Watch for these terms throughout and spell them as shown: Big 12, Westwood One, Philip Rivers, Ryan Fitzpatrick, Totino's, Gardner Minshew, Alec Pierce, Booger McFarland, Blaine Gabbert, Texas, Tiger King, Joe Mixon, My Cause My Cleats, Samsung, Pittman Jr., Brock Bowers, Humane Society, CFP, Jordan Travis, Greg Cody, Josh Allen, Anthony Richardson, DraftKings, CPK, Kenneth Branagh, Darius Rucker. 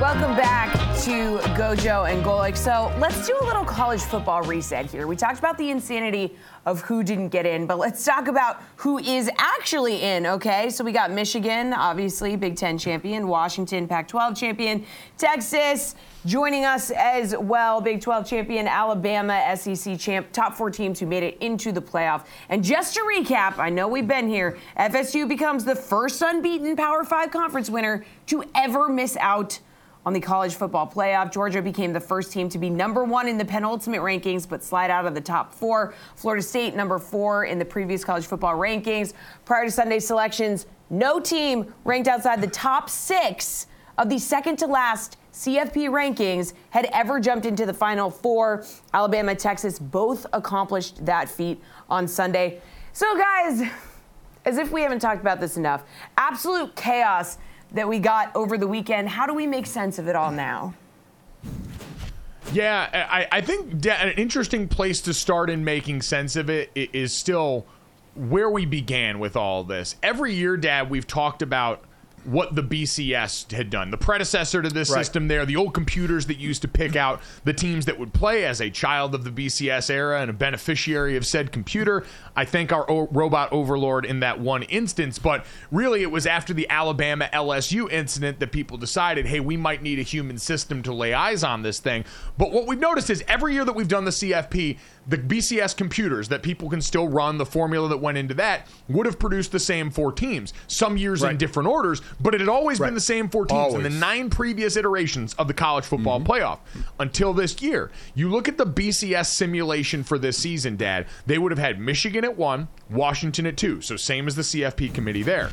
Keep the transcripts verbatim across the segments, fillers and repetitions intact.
Welcome back to Gojo and Golic. So let's do a little college football reset here. We talked about the insanity of who didn't get in, but let's talk about who is actually in, okay? So we got Michigan, obviously, Big Ten champion, Washington, Pac twelve champion, Texas joining us as well, Big twelve champion, Alabama, S E C champ, top four teams who made it into the playoff. And just to recap, I know we've been here, F S U becomes the first unbeaten Power five conference winner to ever miss out on the college football playoff. Georgia became the first team to be number one in the penultimate rankings, but slide out of the top four. Florida State, number four in the previous college football rankings. Prior to Sunday selections, no team ranked outside the top six of the second to last C F P rankings had ever jumped into the Final Four. Alabama, Texas both accomplished that feat on Sunday. So guys, as if we haven't talked about this enough, absolute chaos that we got over the weekend. How do we make sense of it all now? Yeah, I, I think an interesting place to start in making sense of it is still where we began with all this. Every year, Dad, we've talked about what the B C S had done, the predecessor to this right. system there, the old computers that used to pick out the teams that would play as a child of the B C S era and a beneficiary of said computer. I thank our o- robot overlord in that one instance, but really it was after the Alabama L S U incident that people decided, hey, we might need a human system to lay eyes on this thing. But what we've noticed is every year that we've done the C F P, the B C S computers that people can still run, the formula that went into that, would have produced the same four teams, some years right. in different orders, but it had always right. been the same four teams always. in the nine previous iterations of the college football mm-hmm. playoff until this year. You look at the B C S simulation for this season, Dad, they would have had Michigan at one, Washington at two, so same as the C F P committee there.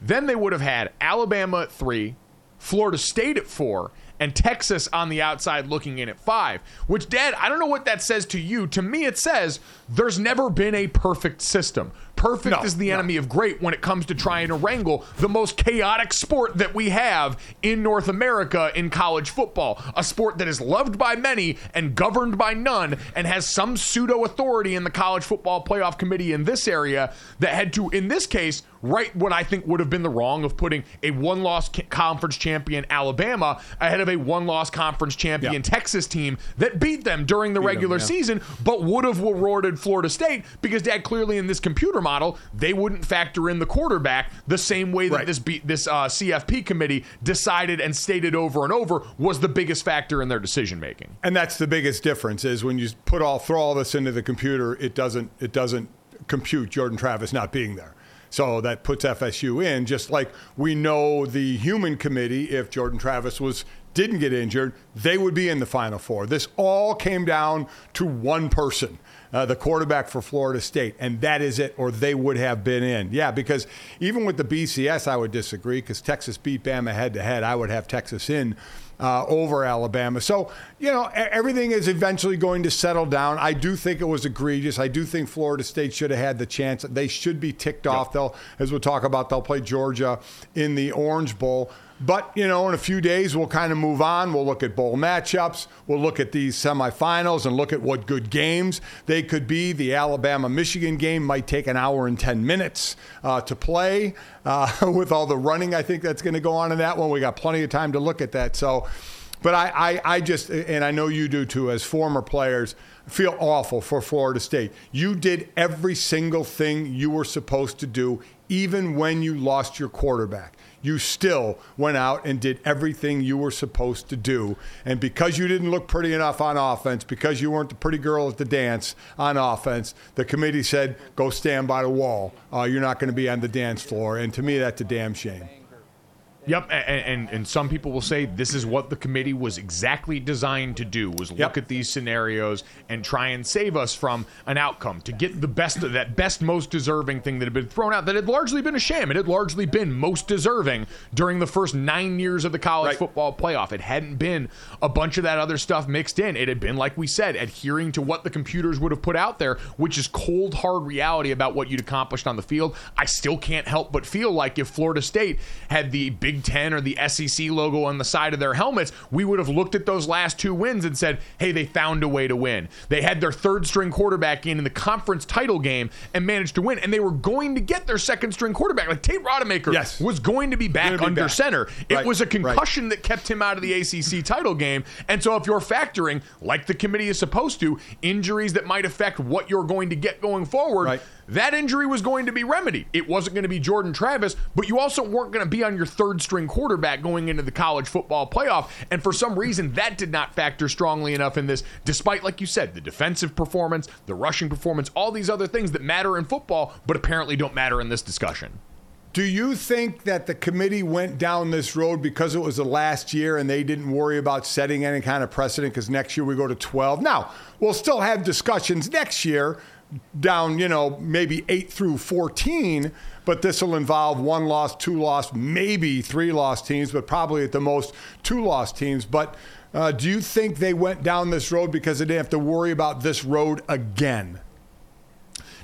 Then they would have had Alabama at three, Florida State at four, and Texas on the outside looking in at five, which, Dad, I don't know what that says to you. To me, it says there's never been a perfect system. Perfect no, is the enemy no. of great when it comes to trying to wrangle the most chaotic sport that we have in North America in college football, a sport that is loved by many and governed by none and has some pseudo authority in the college football playoff committee in this area that had to, in this case, right what I think would have been the wrong of putting a one-loss conference champion Alabama ahead of a one-loss conference champion yeah. Texas team that beat them during the beat regular them, yeah. season, but would have rewarded Florida State because, Dad, clearly in this computer model, they wouldn't factor in the quarterback the same way that right. this be- this uh, C F P committee decided and stated over and over was the biggest factor in their decision-making. And that's the biggest difference is when you put all throw all this into the computer, it doesn't it doesn't compute Jordan Travis not being there. So that puts F S U in, just like we know the human committee, if Jordan Travis was didn't get injured, they would be in the Final Four. This all came down to one person, uh, the quarterback for Florida State, and that is it, or they would have been in. Yeah, because even with the B C S, I would disagree, because Texas beat Bama head-to-head. I would have Texas in. uh, over Alabama. So, you know, everything is eventually going to settle down. I do think it was egregious. I do think Florida State should have had the chance. They should be ticked off. They'll, as we'll talk about, they'll play Georgia in the Orange Bowl. But, you know, in a few days, we'll kind of move on. We'll look at bowl matchups. We'll look at these semifinals and look at what good games they could be. The Alabama-Michigan game might take an hour and ten minutes uh, to play uh, with all the running. I think that's going to go on in that one. We got plenty of time to look at that. So, but I, I, I just, and I know you do too, as former players, feel awful for Florida State. You did every single thing you were supposed to do, even when you lost your quarterback. You still went out and did everything you were supposed to do. And because you didn't look pretty enough on offense, because you weren't the pretty girl at the dance on offense, the committee said, go stand by the wall. Uh, you're not going to be on the dance floor. And to me, that's a damn shame. Yep, and, and and some people will say this is what the committee was exactly designed to do, was look yep. at these scenarios and try and save us from an outcome, to get the best of that best, most deserving thing that had been thrown out, that had largely been a sham. It had largely been most deserving during the first nine years of the college right. football playoff. It hadn't been a bunch of that other stuff mixed in. It had been, like we said, adhering to what the computers would have put out there, which is cold, hard reality about what you'd accomplished on the field. I still can't help but feel like if Florida State had the big Big Ten or the S E C logo on the side of their helmets, we would have looked at those last two wins and said, hey, they found a way to win. They had their third string quarterback in in the conference title game and managed to win, and they were going to get their second string quarterback. Like Tate Rodemaker yes. was going to be back be under back. center. It right. was a concussion right. that kept him out of the A C C title game. And so if you're factoring, like the committee is supposed to, injuries that might affect what you're going to get going forward, right. that injury was going to be remedied. It wasn't going to be Jordan Travis, but you also weren't going to be on your third string quarterback going into the college football playoff. And for some reason, that did not factor strongly enough in this, despite, like you said, the defensive performance, the rushing performance, all these other things that matter in football, but apparently don't matter in this discussion. Do you think that the committee went down this road because it was the last year and they didn't worry about setting any kind of precedent because next year we go to twelve? Now, we'll still have discussions next year down, you know, maybe eight through fourteen, but this will involve one loss, two loss, maybe three loss teams, but probably at the most two loss teams. But uh, do you think they went down this road because they didn't have to worry about this road again?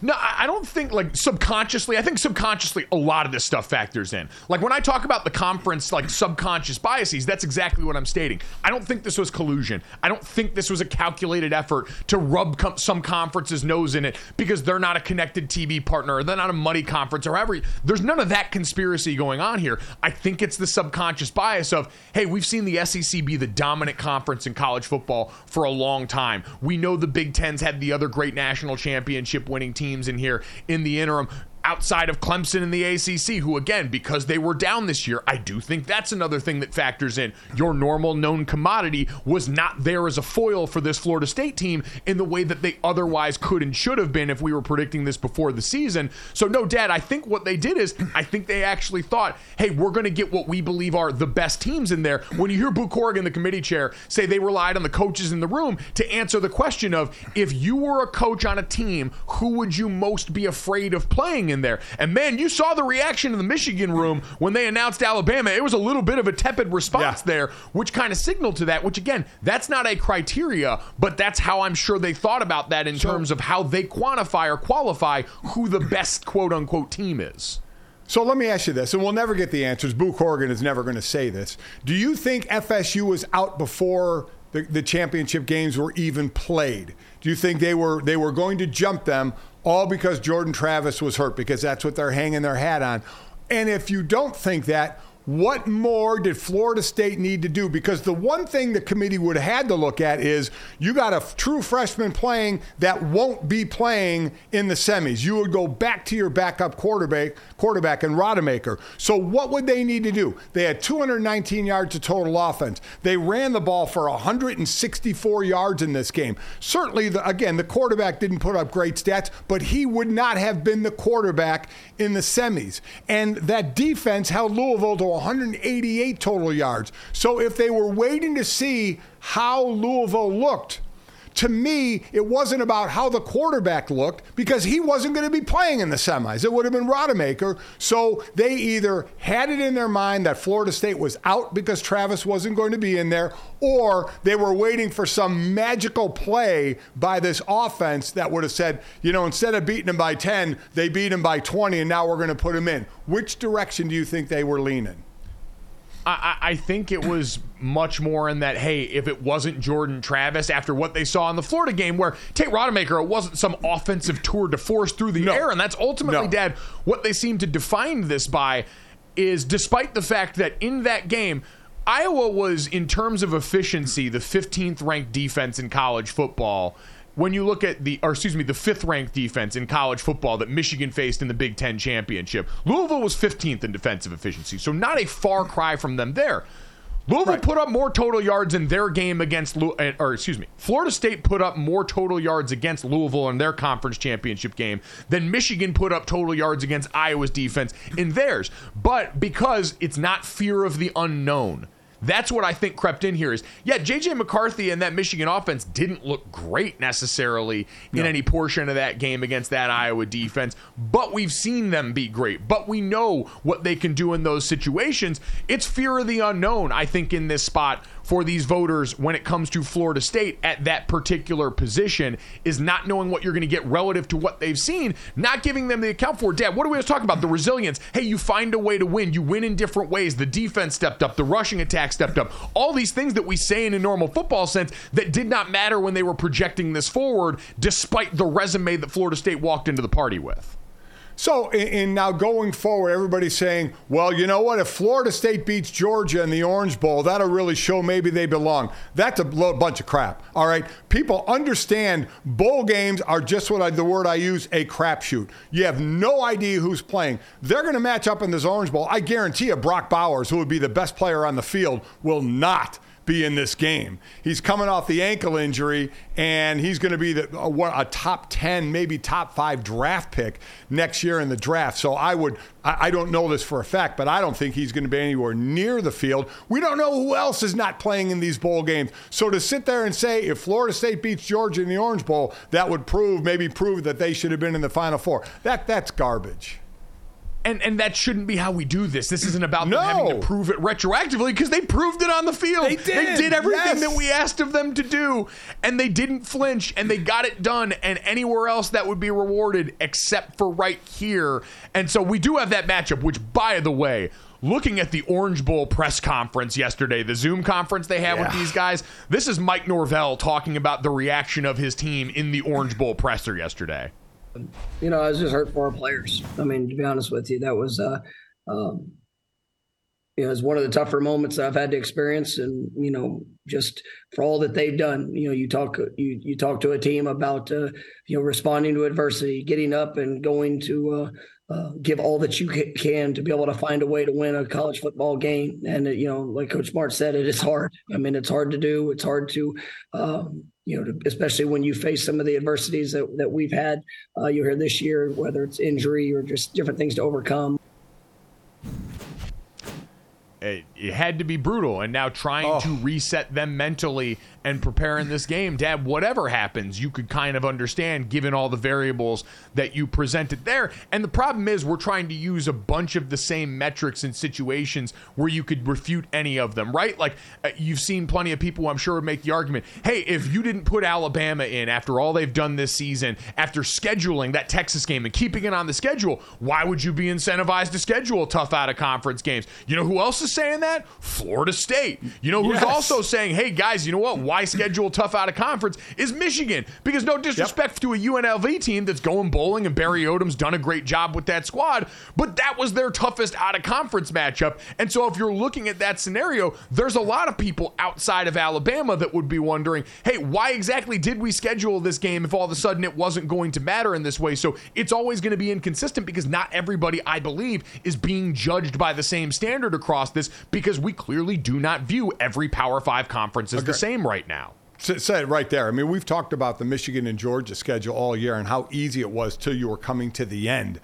No, I don't think, like, subconsciously, I think subconsciously a lot of this stuff factors in. Like, when I talk about the conference, like, subconscious biases, that's exactly what I'm stating. I don't think this was collusion. I don't think this was a calculated effort to rub com- some conference's nose in it because they're not a connected T V partner or they're not a money conference or however. There's none of that conspiracy going on here. I think it's the subconscious bias of, hey, we've seen the S E C be the dominant conference in college football for a long time. We know the Big Ten's had the other great national championship winning team in here in the interim outside of Clemson and the A C C, who, again, because they were down this year, I do think that's another thing that factors in. Your normal known commodity was not there as a foil for this Florida State team in the way that they otherwise could and should have been if we were predicting this before the season. So, no, Dad, I think what they did is I think they actually thought, hey, we're going to get what we believe are the best teams in there. When you hear Boo Corrigan, the committee chair, say they relied on the coaches in the room to answer the question of, if you were a coach on a team, who would you most be afraid of playing in there? And man, you saw the reaction in the Michigan room when they announced Alabama. It was a little bit of a tepid response yeah. there, which kind of signaled to that, which again, that's not a criteria, but that's how I'm sure they thought about that in so, terms of how they quantify or qualify who the best quote unquote team is. So let me ask you this, and we'll never get the answers. Boo Corrigan is never going to say this. Do you think F S U was out before the, the championship games were even played? Do you think they were they were going to jump them all because Jordan Travis was hurt, because that's what they're hanging their hat on? And if you don't think that, what more did Florida State need to do? Because the one thing the committee would have had to look at is you got a true freshman playing that won't be playing in the semis. You would go back to your backup quarterback quarterback and Rodemaker. So what would they need to do? They had two hundred nineteen yards of total offense. They ran the ball for one hundred sixty-four yards in this game. Certainly, the, again, the quarterback didn't put up great stats, but he would not have been the quarterback in the semis. And that defense held Louisville to one hundred eighty-eight total yards. So if they were waiting to see how Louisville looked to me, it wasn't about how the quarterback looked because he wasn't going to be playing in the semis. It would have been Rodemaker. So they either had it in their mind that Florida State was out because Travis wasn't going to be in there, or they were waiting for some magical play by this offense that would have said, you know, instead of beating him by ten, they beat him by twenty, and now we're going to put him in. Which direction do you think they were leaning? I, I think it was much more in that, hey, if it wasn't Jordan Travis, after what they saw in the Florida game where Tate Rodemaker, it wasn't some offensive tour de force through the no. air, and that's ultimately, no. Dad, what they seem to define this by is despite the fact that in that game, Iowa was, in terms of efficiency, the fifteenth ranked defense in college football. When you look at the, or excuse me, the fifth ranked defense in college football that Michigan faced in the Big Ten championship, Louisville was fifteenth in defensive efficiency. So not a far cry from them there. Louisville right. put up more total yards in their game against, or excuse me, Florida State put up more total yards against Louisville in their conference championship game than Michigan put up total yards against Iowa's defense in theirs. But because it's not fear of the unknown. That's what I think crept in here is, yeah, J J McCarthy and that Michigan offense didn't look great necessarily in no. any portion of that game against that Iowa defense, but we've seen them be great. But we know what they can do in those situations. It's fear of the unknown, I think, in this spot for these voters when it comes to Florida State at that particular position is not knowing what you're going to get relative to what they've seen, not giving them the account for. Dad, what are we talking about? The resilience. Hey, you find a way to win. You win in different ways. The defense stepped up. The rushing attack stepped up. All these things that we say in a normal football sense that did not matter when they were projecting this forward, despite the resume that Florida State walked into the party with. So, and now going forward, everybody's saying, well, you know what? If Florida State beats Georgia in the Orange Bowl, that'll really show maybe they belong. That's a bunch of crap, all right? People understand bowl games are just what I, the word I use, a crapshoot. You have no idea who's playing. They're going to match up in this Orange Bowl. I guarantee you Brock Bowers, who would be the best player on the field, will not be in this game. He's coming off the ankle injury, and he's going to be the, a, a top ten, maybe top five draft pick next year in the draft. So I would, I, I don't know this for a fact, but I don't think he's going to be anywhere near the field. We don't know who else is not playing in these bowl games. So to sit there and say if Florida State beats Georgia in the Orange Bowl, that would prove, maybe prove that they should have been in the Final Four. That that's garbage. And and that shouldn't be how we do this. This isn't about no. them having to prove it retroactively because they proved it on the field. They did, they did everything yes. that we asked of them to do, and they didn't flinch, and they got it done, and anywhere else that would be rewarded except for right here. And so we do have that matchup, which, by the way, looking at the Orange Bowl press conference yesterday, the Zoom conference they had yeah. with these guys, this is Mike Norvell talking about the reaction of his team in the Orange Bowl presser yesterday. You know, I was just hurt for our players. I mean, to be honest with you, that was, uh, um, you know, it was one of the tougher moments that I've had to experience. And, you know, just for all that they've done, you know, you talk, you, you talk to a team about, uh, you know, responding to adversity, getting up and going to uh, uh, give all that you can to be able to find a way to win a college football game. And, uh, you know, like Coach Smart said, it is hard. I mean, it's hard to do. It's hard to, um, you know, especially when you face some of the adversities that, that we've had, uh, you hear this year, whether it's injury or just different things to overcome. It, it had to be brutal. And now trying oh. to reset them mentally and preparing this game, Dad, whatever happens, you could kind of understand given all the variables that you presented there. And the problem is we're trying to use a bunch of the same metrics in situations where you could refute any of them, right? Like uh, you've seen plenty of people, I'm sure, would make the argument, hey, if you didn't put Alabama in after all they've done this season, after scheduling that Texas game and keeping it on the schedule, why would you be incentivized to schedule tough out of conference games? You know who else is saying that? Florida State. You know who's yes. also saying, hey guys, you know what, why schedule tough out of conference is Michigan, because no disrespect yep. to a U N L V team that's going bowling, and Barry Odom's done a great job with that squad, but that was their toughest out of conference matchup. And so if you're looking at that scenario, there's a lot of people outside of Alabama that would be wondering, hey, why exactly did we schedule this game if all of a sudden it wasn't going to matter in this way? So it's always going to be inconsistent because not everybody, I believe, is being judged by the same standard across the because we clearly do not view every Power Five conference as okay. the same right now. Said right there. I mean, we've talked about the Michigan and Georgia schedule all year and how easy it was till you were coming to the end.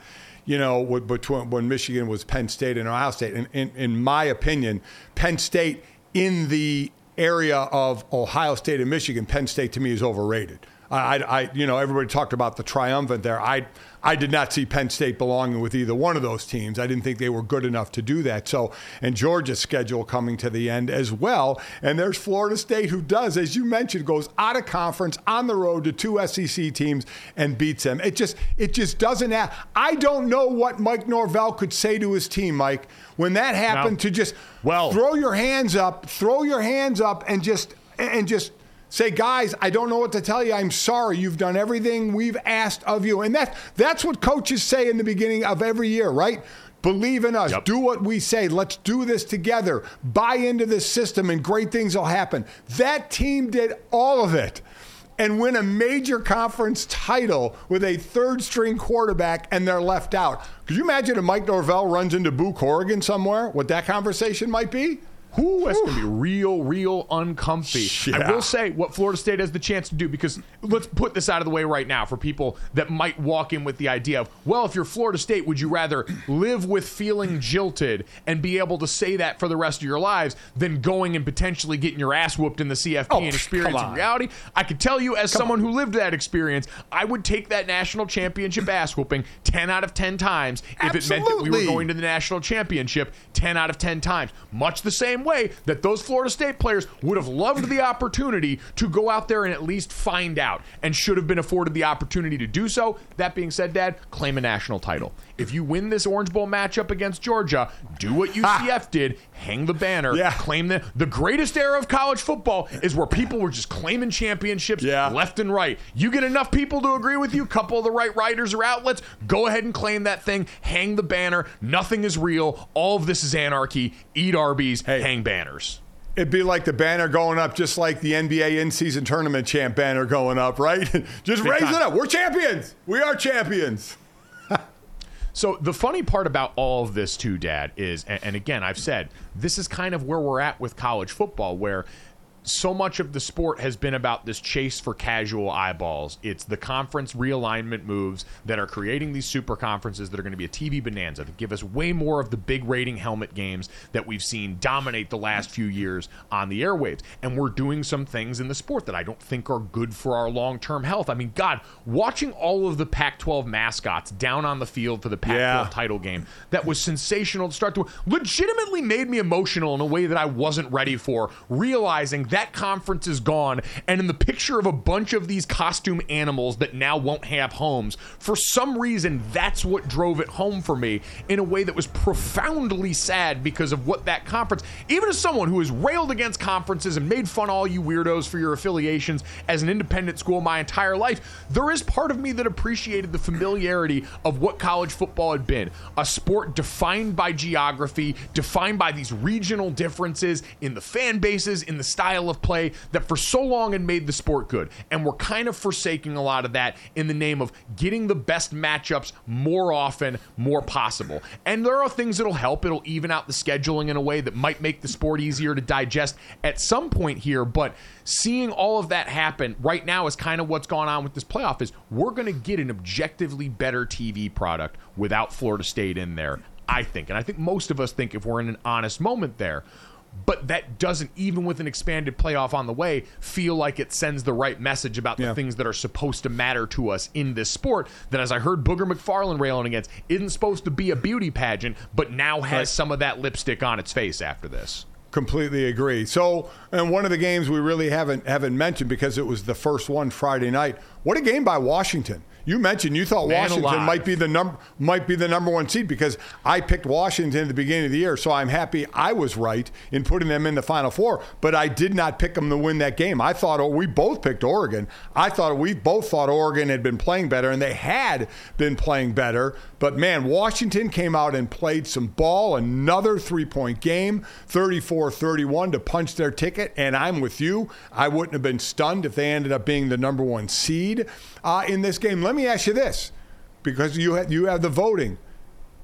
You know, between when Michigan was Penn State and Ohio State, and in, in my opinion, Penn State in the area of Ohio State and Michigan, Penn State to me is overrated. I, I, you know, everybody talked about the triumvirate there. I, I did not see Penn State belonging with either one of those teams. I didn't think they were good enough to do that. So, and Georgia's schedule coming to the end as well. And there's Florida State, who does, as you mentioned, goes out of conference on the road to two S E C teams and beats them. It just, it just doesn't happen. I don't know what Mike Norvell could say to his team, Mike, when that happened. No. To just well. throw your hands up, throw your hands up, and just, and just. Say, guys, I don't know what to tell you. I'm sorry. You've done everything we've asked of you. And that, that's what coaches say in the beginning of every year, right? Believe in us. Yep. Do what we say. Let's do this together. Buy into this system, and great things will happen. That team did all of it and win a major conference title with a third-string quarterback, and they're left out. Could you imagine if Mike Norvell runs into Boo Corrigan somewhere, what that conversation might be? Ooh, that's going to be real, real uncomfy. Yeah. I will say what Florida State has the chance to do, because let's put this out of the way right now for people that might walk in with the idea of, well, if you're Florida State, would you rather live with feeling jilted and be able to say that for the rest of your lives than going and potentially getting your ass whooped in the C F P oh, and experiencing reality? I could tell you, as come someone on. who lived that experience, I would take that national championship ass whooping ten out of ten times if Absolutely. it meant that we were going to the national championship ten out of ten times. Much the same way that those Florida State players would have loved the opportunity to go out there and at least find out, and should have been afforded the opportunity to do so. That being said, Dad, claim a national title. If you win this Orange Bowl matchup against Georgia, do what U C F ah. did, hang the banner, yeah. claim the the greatest era of college football is where people were just claiming championships yeah. left and right. You get enough people to agree with you, a couple of the right writers or outlets, go ahead and claim that thing, hang the banner, nothing is real, all of this is anarchy, eat Arby's, hey. hang banners. It'd be like the banner going up, just like the N B A in-season tournament champ banner going up, right? Just Big raise time. it up. We're champions. We are champions. So the funny part about all of this too, Dad, is, and again, I've said, this is kind of where we're at with college football, where so much of the sport has been about this chase for casual eyeballs. It's the conference realignment moves that are creating these super conferences that are going to be a T V bonanza, that give us way more of the big rating helmet games that we've seen dominate the last few years on the airwaves. And we're doing some things in the sport that I don't think are good for our long-term health. I mean, God, watching all of the Pac twelve mascots down on the field for the Pac twelve yeah. title game, that was sensational to start to legitimately made me emotional in a way that I wasn't ready for, realizing that That conference is gone, and in the picture of a bunch of these costume animals that now won't have homes. For some reason, that's what drove it home for me in a way that was profoundly sad, because of what that conference, even as someone who has railed against conferences and made fun of all you weirdos for your affiliations as an independent school my entire life, there is part of me that appreciated the familiarity of what college football had been. A sport defined by geography, defined by these regional differences in the fan bases, in the style of play that for so long had made the sport good. And we're kind of forsaking a lot of that in the name of getting the best matchups more often, more possible. And there are things that'll help. It'll even out the scheduling in a way that might make the sport easier to digest at some point here. But seeing all of that happen right now is kind of what's going on with this playoff, is we're going to get an objectively better T V product without Florida State in there, I think. And I think most of us think, if we're in an honest moment there. But that doesn't, even with an expanded playoff on the way, feel like it sends the right message about the yeah. things that are supposed to matter to us in this sport, that, as I heard Booger McFarland railing against, isn't supposed to be a beauty pageant, but now has right. some of that lipstick on its face after this. Completely agree. So, and one of the games we really haven't haven't mentioned, because it was the first one Friday night, what a game by Washington. You mentioned you thought Man Washington alive. might be the number might be the number one seed, because I picked Washington at the beginning of the year, so I'm happy I was right in putting them in the Final Four. But I did not pick them to win that game. I thought, oh, we both picked Oregon. I thought we both thought Oregon had been playing better, and they had been playing better. But man, Washington came out and played some ball. Another three-point game, thirty-four thirty-one to punch their ticket. And I'm with you. I wouldn't have been stunned if they ended up being the number one seed uh, in this game. Let me ask you this, because you have, you have the voting.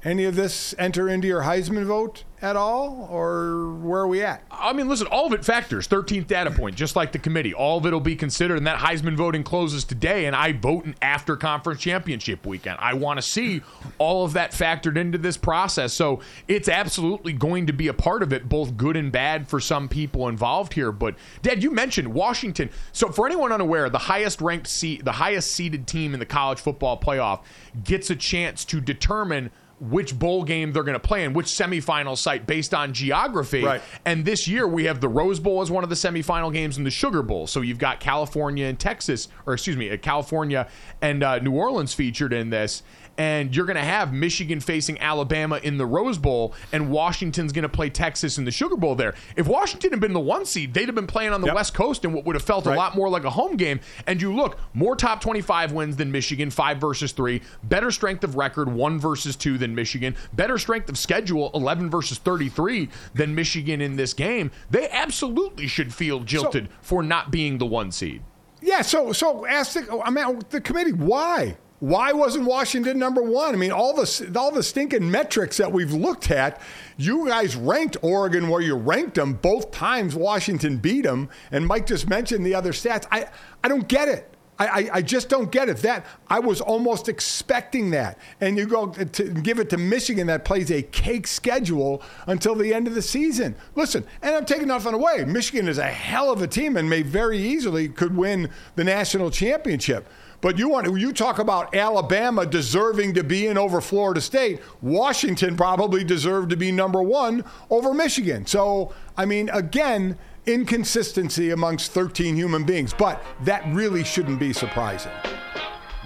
any of this enter into your Heisman vote at all, or where are we at? I mean, listen, all of it factors. thirteenth data point, just like the committee. All of it will be considered, and that Heisman voting closes today, and I vote in after conference championship weekend. I want to see all of that factored into this process. So it's absolutely going to be a part of it, both good and bad for some people involved here. But, Dad, you mentioned Washington. So for anyone unaware, the highest-ranked seed, the highest-seeded team in the college football playoff gets a chance to determine which bowl game they're going to play in, which semifinal site based on geography. Right. And this year we have the Rose Bowl as one of the semifinal games and the Sugar Bowl. So you've got California and Texas, or excuse me, California and uh, New Orleans featured in this. And you're going to have Michigan facing Alabama in the Rose Bowl, and Washington's going to play Texas in the Sugar Bowl there. If Washington had been the one seed, they'd have been playing on the yep. West Coast in what would have felt right. a lot more like a home game. And you look, more top twenty-five wins than Michigan, five versus three, better strength of record, one versus two than Michigan, better strength of schedule, eleven versus thirty-three than Michigan in this game. They absolutely should feel jilted so, for not being the one seed. Yeah, so so ask the, I mean, the committee, why? Why wasn't Washington number one? I mean, all the all the stinking metrics that we've looked at, you guys ranked Oregon where you ranked them both times Washington beat them, and Mike just mentioned the other stats. I, I don't get it. I, I, I just don't get it. That I was almost expecting that. And you go to give it to Michigan that plays a cake schedule until the end of the season. Listen, and I'm taking nothing away. Michigan is a hell of a team and may very easily could win the national championship. But you want you talk about Alabama deserving to be in over Florida State. Washington probably deserved to be number one over Michigan. So, I mean, again, inconsistency amongst thirteen human beings. But that really shouldn't be surprising.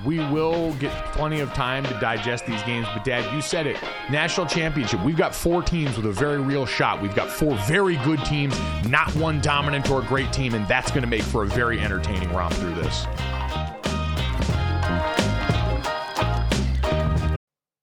We will get plenty of time to digest these games. But, Dad, you said it. National championship. We've got four teams with a very real shot. We've got four very good teams, not one dominant or great team. And that's going to make for a very entertaining romp through this.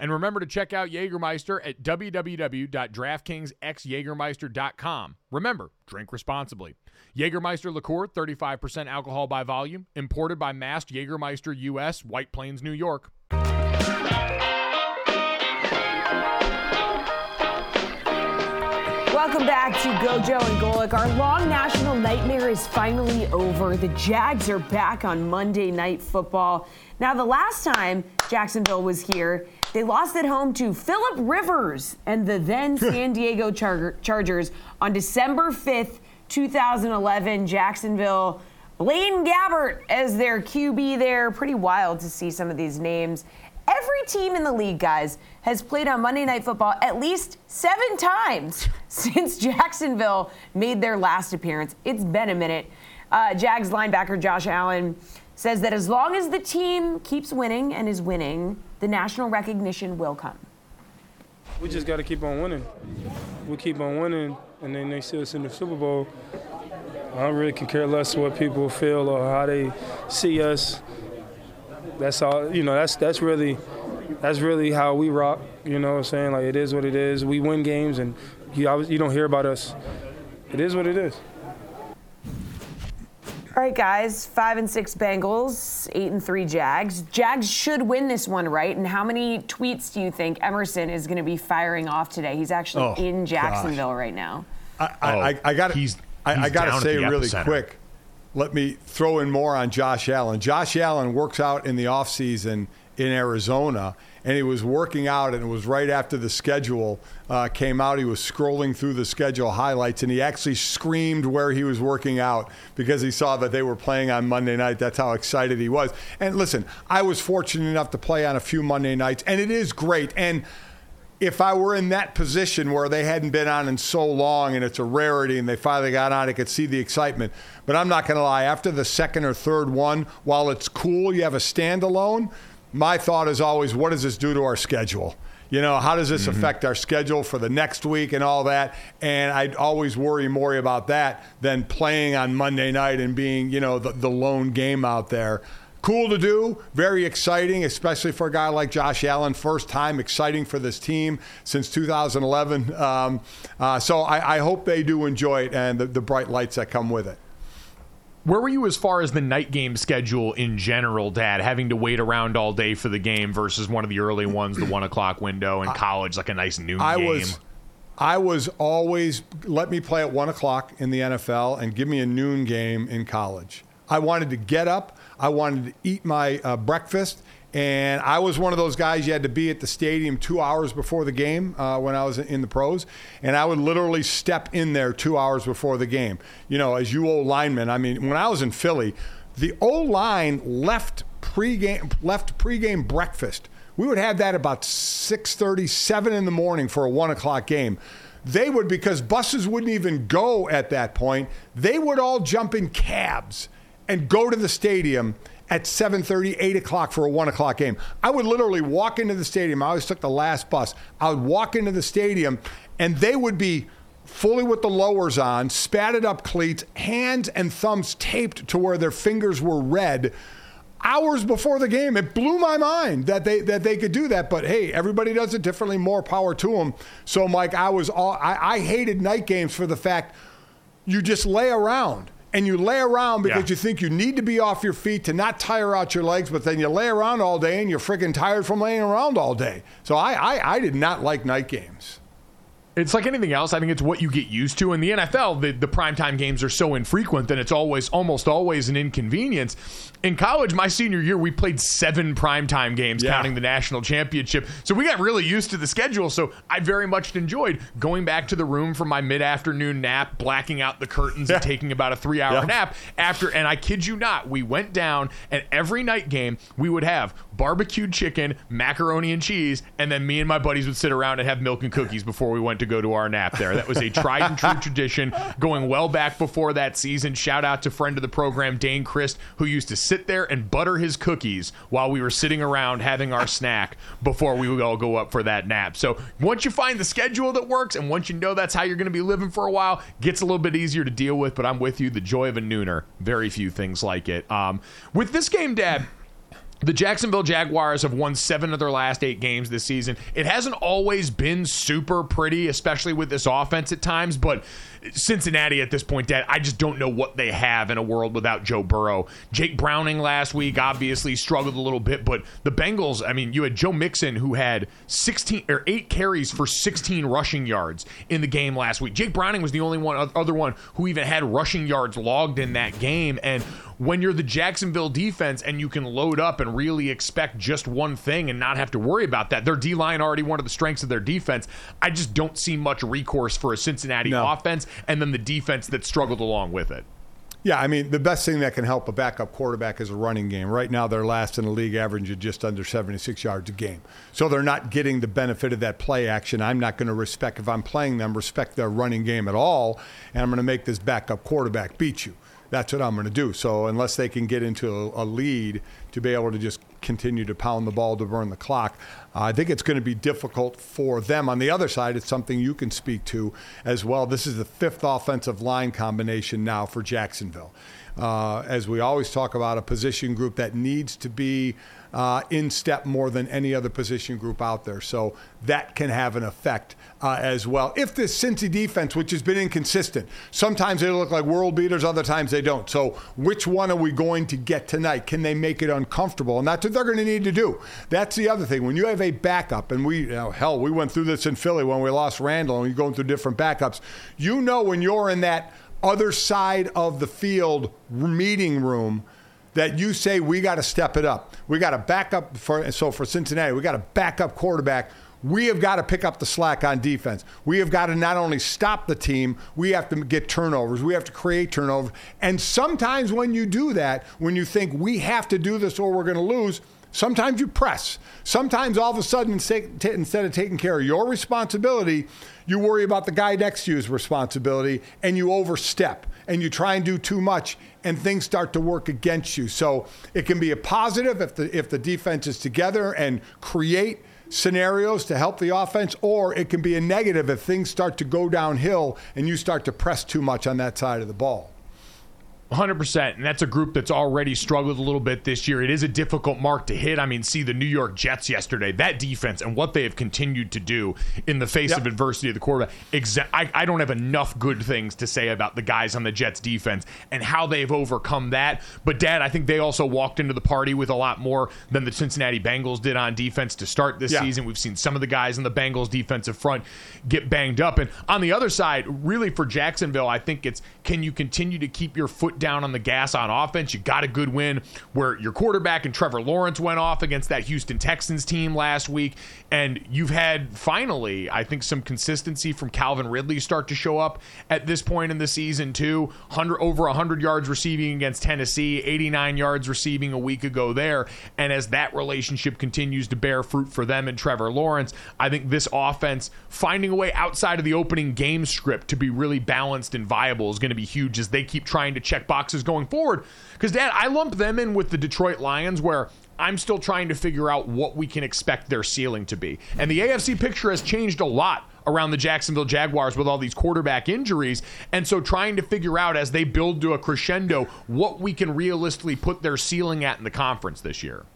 And remember to check out Jägermeister at w w w dot draft kings x jägermeister dot com. Remember, drink responsibly. Jägermeister liqueur, thirty-five percent alcohol by volume, imported by Mast Jägermeister U S, White Plains, New York. Welcome back to Gojo and Golic. Our long national nightmare is finally over. The Jags are back on Monday Night Football. Now, the last time Jacksonville was here, they lost at home to Philip Rivers and the then San Diego Char- Chargers on December fifth, twenty eleven. Jacksonville, Blaine Gabbert as their Q B there. Pretty wild to see some of these names. Every team in the league, guys, has played on Monday Night Football at least seven times since Jacksonville made their last appearance. It's been a minute. Uh, Jags linebacker Josh Allen says that as long as the team keeps winning and is winning, the national recognition will come. We just got to keep on winning. We keep on winning, and then they see us in the Super Bowl. I really could care less what people feel or how they see us. That's all, you know, that's that's really that's really how we rock, you know what I'm saying? Like, it is what it is. We win games, and you always, you don't hear about us. It is what it is. All right, guys, five and six Bengals, eight and three Jags. Jags should win this one, right? And how many tweets do you think Emerson is going to be firing off today? He's actually oh, in Jacksonville gosh. right now. I, I, oh, I, I got to I, I gotta say really epicenter. quick. Let me throw in more on Josh Allen. Josh Allen works out in the offseason in Arizona, and he was working out, and it was right after the schedule uh, came out. He was scrolling through the schedule highlights, and he actually screamed where he was working out because he saw that they were playing on Monday night. That's how excited he was. And listen, I was fortunate enough to play on a few Monday nights, and it is great. And if I were in that position where they hadn't been on in so long and it's a rarity and they finally got on, I could see the excitement. But I'm not going to lie, after the second or third one, while it's cool, you have a standalone, my thought is always, what does this do to our schedule? You know, how does this mm-hmm. affect our schedule for the next week and all that? And I'd always worry more about that than playing on Monday night and being, you know, the, the lone game out there. Cool to do, very exciting, especially for a guy like Josh Allen. First time, exciting for this team since two thousand eleven. Um, uh, so I, I hope they do enjoy it and the, the bright lights that come with it. Where were you as far as the night game schedule in general, Dad, having to wait around all day for the game versus one of the early ones, the one o'clock window in college, like a nice noon I game? Was, I was always, let me play at one o'clock in the N F L and give me a noon game in college. I wanted to get up. I wanted to eat my uh, breakfast, and I was one of those guys you had to be at the stadium two hours before the game uh, when I was in the pros, and I would literally step in there two hours before the game. You know, as you old linemen, I mean, when I was in Philly, the O-line left pregame, left pregame breakfast. We would have that about six thirty, seven in the morning for a one o'clock game. They would, because buses wouldn't even go at that point, they would all jump in cabs and go to the stadium at seven thirty, eight o'clock for a one o'clock game. I would literally walk into the stadium. I always took the last bus. I would walk into the stadium, and they would be fully with the lowers on, spatted up cleats, hands and thumbs taped to where their fingers were red, hours before the game. It blew my mind that they that they could do that. But hey, everybody does it differently. More power to them. So, Mike, I, was all, I, I hated night games for the fact you just lay around. And you lay around because yeah. you think you need to be off your feet to not tire out your legs, but then you lay around all day and you're freaking tired from laying around all day. So I, I, I did not like night games. It's like anything else. I think it's what you get used to. In the N F L, the, the primetime games are so infrequent that it's always, almost always an inconvenience. In college, my senior year, we played seven primetime games, yeah. counting the national championship. So we got really used to the schedule. So I very much enjoyed going back to the room for my mid-afternoon nap, blacking out the curtains yeah. and taking about a three-hour yeah. nap after. And I kid you not, we went down, and every night game, we would have barbecued chicken, macaroni and cheese, and then me and my buddies would sit around and have milk and cookies before we went to go to our nap there. That was a tried and true tradition going well back before that season. Shout out to friend of the program, Dane Christ, who used to sit there and butter his cookies while we were sitting around having our snack before we would all go up for that nap. So once you find the schedule that works and once you know that's how you're going to be living for a while, gets a little bit easier to deal with, but I'm with you. The joy of a nooner. Very few things like it. Um, with this game, Dad, the Jacksonville Jaguars have won seven of their last eight games this season. It hasn't always been super pretty, especially with this offense at times, but Cincinnati at this point, Dad, I just don't know what they have in a world without Joe Burrow. Jake Browning last week obviously struggled a little bit, but the Bengals, I mean, you had Joe Mixon who had sixteen or eight carries for sixteen rushing yards in the game last week. Jake Browning was the only one, other one who even had rushing yards logged in that game. And when you're the Jacksonville defense and you can load up and really expect just one thing and not have to worry about that, their D-line already one of the strengths of their defense, I just don't see much recourse for a Cincinnati no. offense. And then the defense that struggled along with it. Yeah, I mean, the best thing that can help a backup quarterback is a running game. Right now, they're last in the league, averaging just under seventy-six yards a game. So they're not getting the benefit of that play action. I'm not going to respect, if I'm playing them, respect their running game at all, and I'm going to make this backup quarterback beat you. That's what I'm going to do. So unless they can get into a, a lead to be able to just continue to pound the ball to burn the clock, uh, I think it's going to be difficult for them. On the other side, it's something you can speak to as well. This is the fifth offensive line combination now for Jacksonville. Uh, as we always talk about, a position group that needs to be uh, in step more than any other position group out there. So that can have an effect uh, as well. If this Cincy defense, which has been inconsistent, sometimes they look like world beaters, other times they don't. So which one are we going to get tonight? Can they make it uncomfortable? And that's what they're going to need to do. That's the other thing. When you have a backup, and we, you know, hell, we went through this in Philly when we lost Randall, and you're going through different backups. You know when you're in that other side of the field meeting room, that you say we got to step it up. We got to back up for so for Cincinnati, we got to back up quarterback. We have got to pick up the slack on defense. We have got to not only stop the team, we have to get turnovers. We have to create turnovers. And sometimes when you do that, when you think we have to do this or we're going to lose, sometimes you press. Sometimes all of a sudden, instead of taking care of your responsibility, you worry about the guy next to you's responsibility and you overstep and you try and do too much and things start to work against you. So it can be a positive if the if the defense is together and create scenarios to help the offense, or it can be a negative if things start to go downhill and you start to press too much on that side of the ball. one hundred percent, and that's a group that's already struggled a little bit this year. It is a difficult mark to hit. I mean, see the New York Jets yesterday, that defense and what they have continued to do in the face yep. of adversity of the quarterback. Exa- I, I don't have enough good things to say about the guys on the Jets defense and how they've overcome that. But, Dad, I think they also walked into the party with a lot more than the Cincinnati Bengals did on defense to start this yeah. season. We've seen some of the guys on the Bengals defensive front get banged up. And on the other side, really for Jacksonville, I think it's can you continue to keep your foot down on the gas on offense. You got a good win where your quarterback and Trevor Lawrence went off against that Houston Texans team last week, and you've had finally, I think, some consistency from Calvin Ridley start to show up at this point in the season too. Over one hundred yards receiving against Tennessee, eighty-nine yards receiving a week ago there, and as that relationship continues to bear fruit for them and Trevor Lawrence, I think this offense finding a way outside of the opening game script to be really balanced and viable is going to be huge as they keep trying to check boxes going forward. Because, Dad, I lump them in with the Detroit Lions where I'm still trying to figure out what we can expect their ceiling to be. And the A F C picture has changed a lot around the Jacksonville Jaguars with all these quarterback injuries. And so trying to figure out as they build to a crescendo what we can realistically put their ceiling at in the conference this year.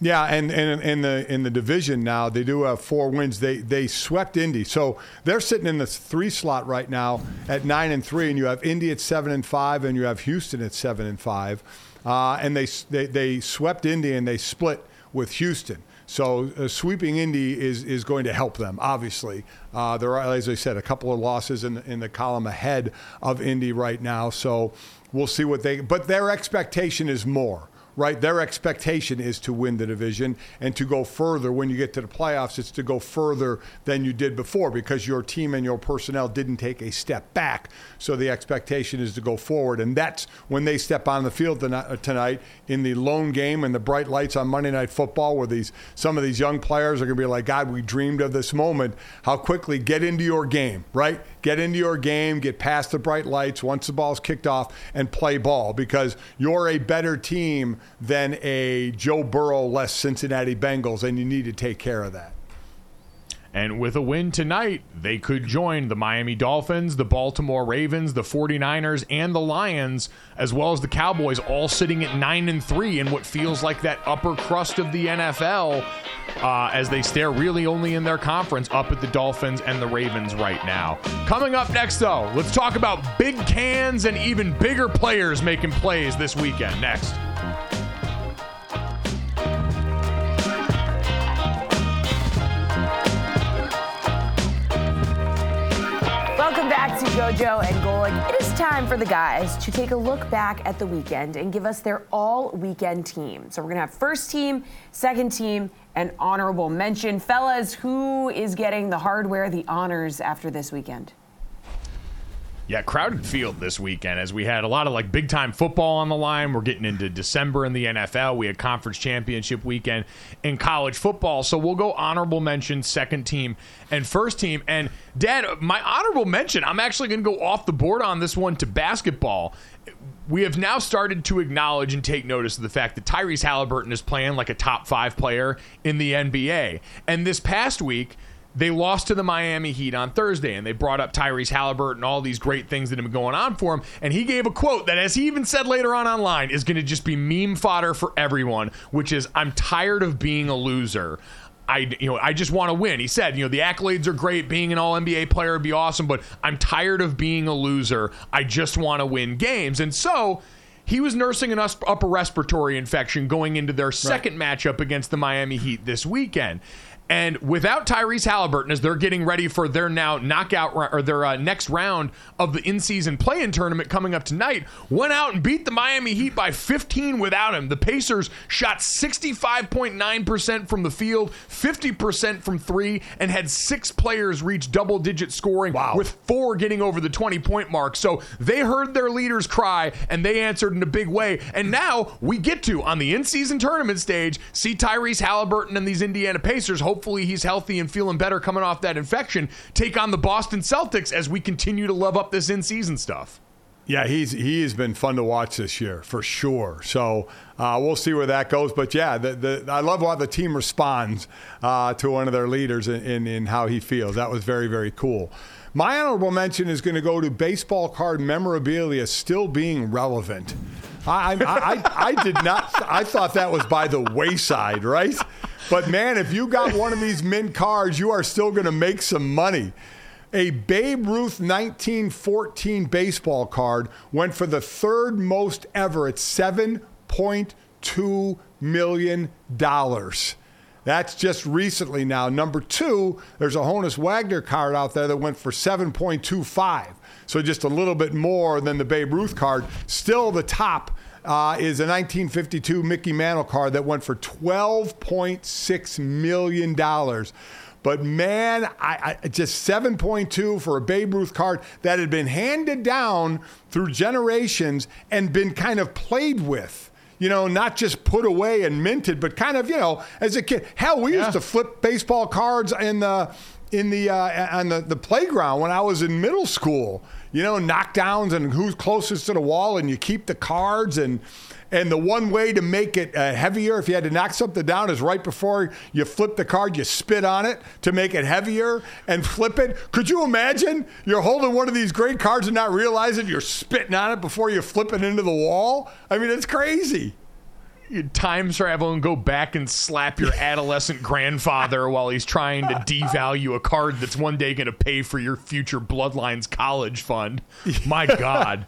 Yeah, and in the in the division now, they do have four wins. They they swept Indy. So they're sitting in the three slot right now at nine and three, and you have Indy at seven and five, and you have Houston at seven and five. Uh, and they, they they swept Indy, and they split with Houston. So uh, sweeping Indy is is going to help them, obviously. Uh, there are, as I said, a couple of losses in, in the column ahead of Indy right now. So we'll see what they – but their expectation is more. Right, their expectation is to win the division and to go further. When you get to the playoffs, it's to go further than you did before because your team and your personnel didn't take a step back. So the expectation is to go forward, and that's when they step on the field tonight in the lone game and the bright lights on Monday Night Football, where these some of these young players are going to be like, God, we dreamed of this moment. How quickly get into your game, right? Get into your game, get past the bright lights once the ball's kicked off, and play ball because you're a better team than a Joe Burrow-less Cincinnati Bengals, and you need to take care of that. And with a win tonight, they could join the Miami Dolphins, the Baltimore Ravens, the forty-niners, and the Lions, as well as the Cowboys, all sitting at nine and three in what feels like that upper crust of the N F L uh, as they stare really only in their conference up at the Dolphins and the Ravens right now. Coming up next, though, let's talk about big cans and even bigger players making plays this weekend. Next. Welcome back to Gojo and Golic. It is time for the guys to take a look back at the weekend and give us their all-weekend team. So we're going to have first team, second team, and honorable mention. Fellas, who is getting the hardware, the honors after this weekend? Yeah, crowded field this weekend as we had a lot of like big time football on the line. We're getting into December in the N F L. We had conference championship weekend in college football. So we'll go honorable mention, second team, and first team. And Dad, my honorable mention, I'm actually going to go off the board on this one to basketball. We have now started to acknowledge and take notice of the fact that Tyrese Halliburton is playing like a top five player in the N B A. And this past week, they lost to the Miami Heat on Thursday, and they brought up Tyrese Halliburton and all these great things that have been going on for him, and he gave a quote that, as he even said later on online, is going to just be meme fodder for everyone, which is, I'm tired of being a loser. I, you know, I just want to win. He said, you know, the accolades are great. Being an all N B A player would be awesome, but I'm tired of being a loser. I just want to win games. And so he was nursing an upper respiratory infection going into their second right. matchup against the Miami Heat this weekend. And without Tyrese Halliburton, as they're getting ready for their now knockout or their uh, next round of the in-season play-in tournament coming up tonight, went out and beat the Miami Heat by fifteen without him. The Pacers shot sixty-five point nine percent from the field, fifty percent from three, and had six players reach double-digit scoring, wow. with four getting over the twenty-point mark. So they heard their leaders cry, and they answered in a big way. And now we get to, on the in-season tournament stage, see Tyrese Halliburton and these Indiana Pacers, hopefully Hopefully he's healthy and feeling better coming off that infection, take on the Boston Celtics as we continue to love up this in-season stuff. Yeah, he's he has been fun to watch this year, for sure. So uh, we'll see where that goes. But, yeah, the, the, I love how the team responds uh, to one of their leaders in, in, in how he feels. That was very, very cool. My honorable mention is going to go to baseball card memorabilia still being relevant. I, I, I, I did not – I thought that was by the wayside, right? But, man, if you got one of these mint cards, you are still going to make some money. A Babe Ruth nineteen fourteen baseball card went for the third most ever at seven point two million dollars. That's just recently now. Number two, there's a Honus Wagner card out there that went for seven point two five. So just a little bit more than the Babe Ruth card. Still the top Uh, is a nineteen fifty-two Mickey Mantle card that went for twelve point six million dollars. But, man, I, I just seven point two for a Babe Ruth card that had been handed down through generations and been kind of played with. You know, not just put away and minted, but kind of, you know, as a kid. Hell, we yeah. used to flip baseball cards in the in the uh, on the, the playground when I was in middle school. You know, knockdowns and who's closest to the wall, and you keep the cards. And and the one way to make it uh, heavier, if you had to knock something down, is right before you flip the card, you spit on it to make it heavier and flip it. Could you imagine you're holding one of these great cards and not realizing you're spitting on it before you flip it into the wall? I mean, it's crazy. You time travel and go back and slap your adolescent grandfather while he's trying to devalue a card that's one day going to pay for your future Bloodline's college fund. My God.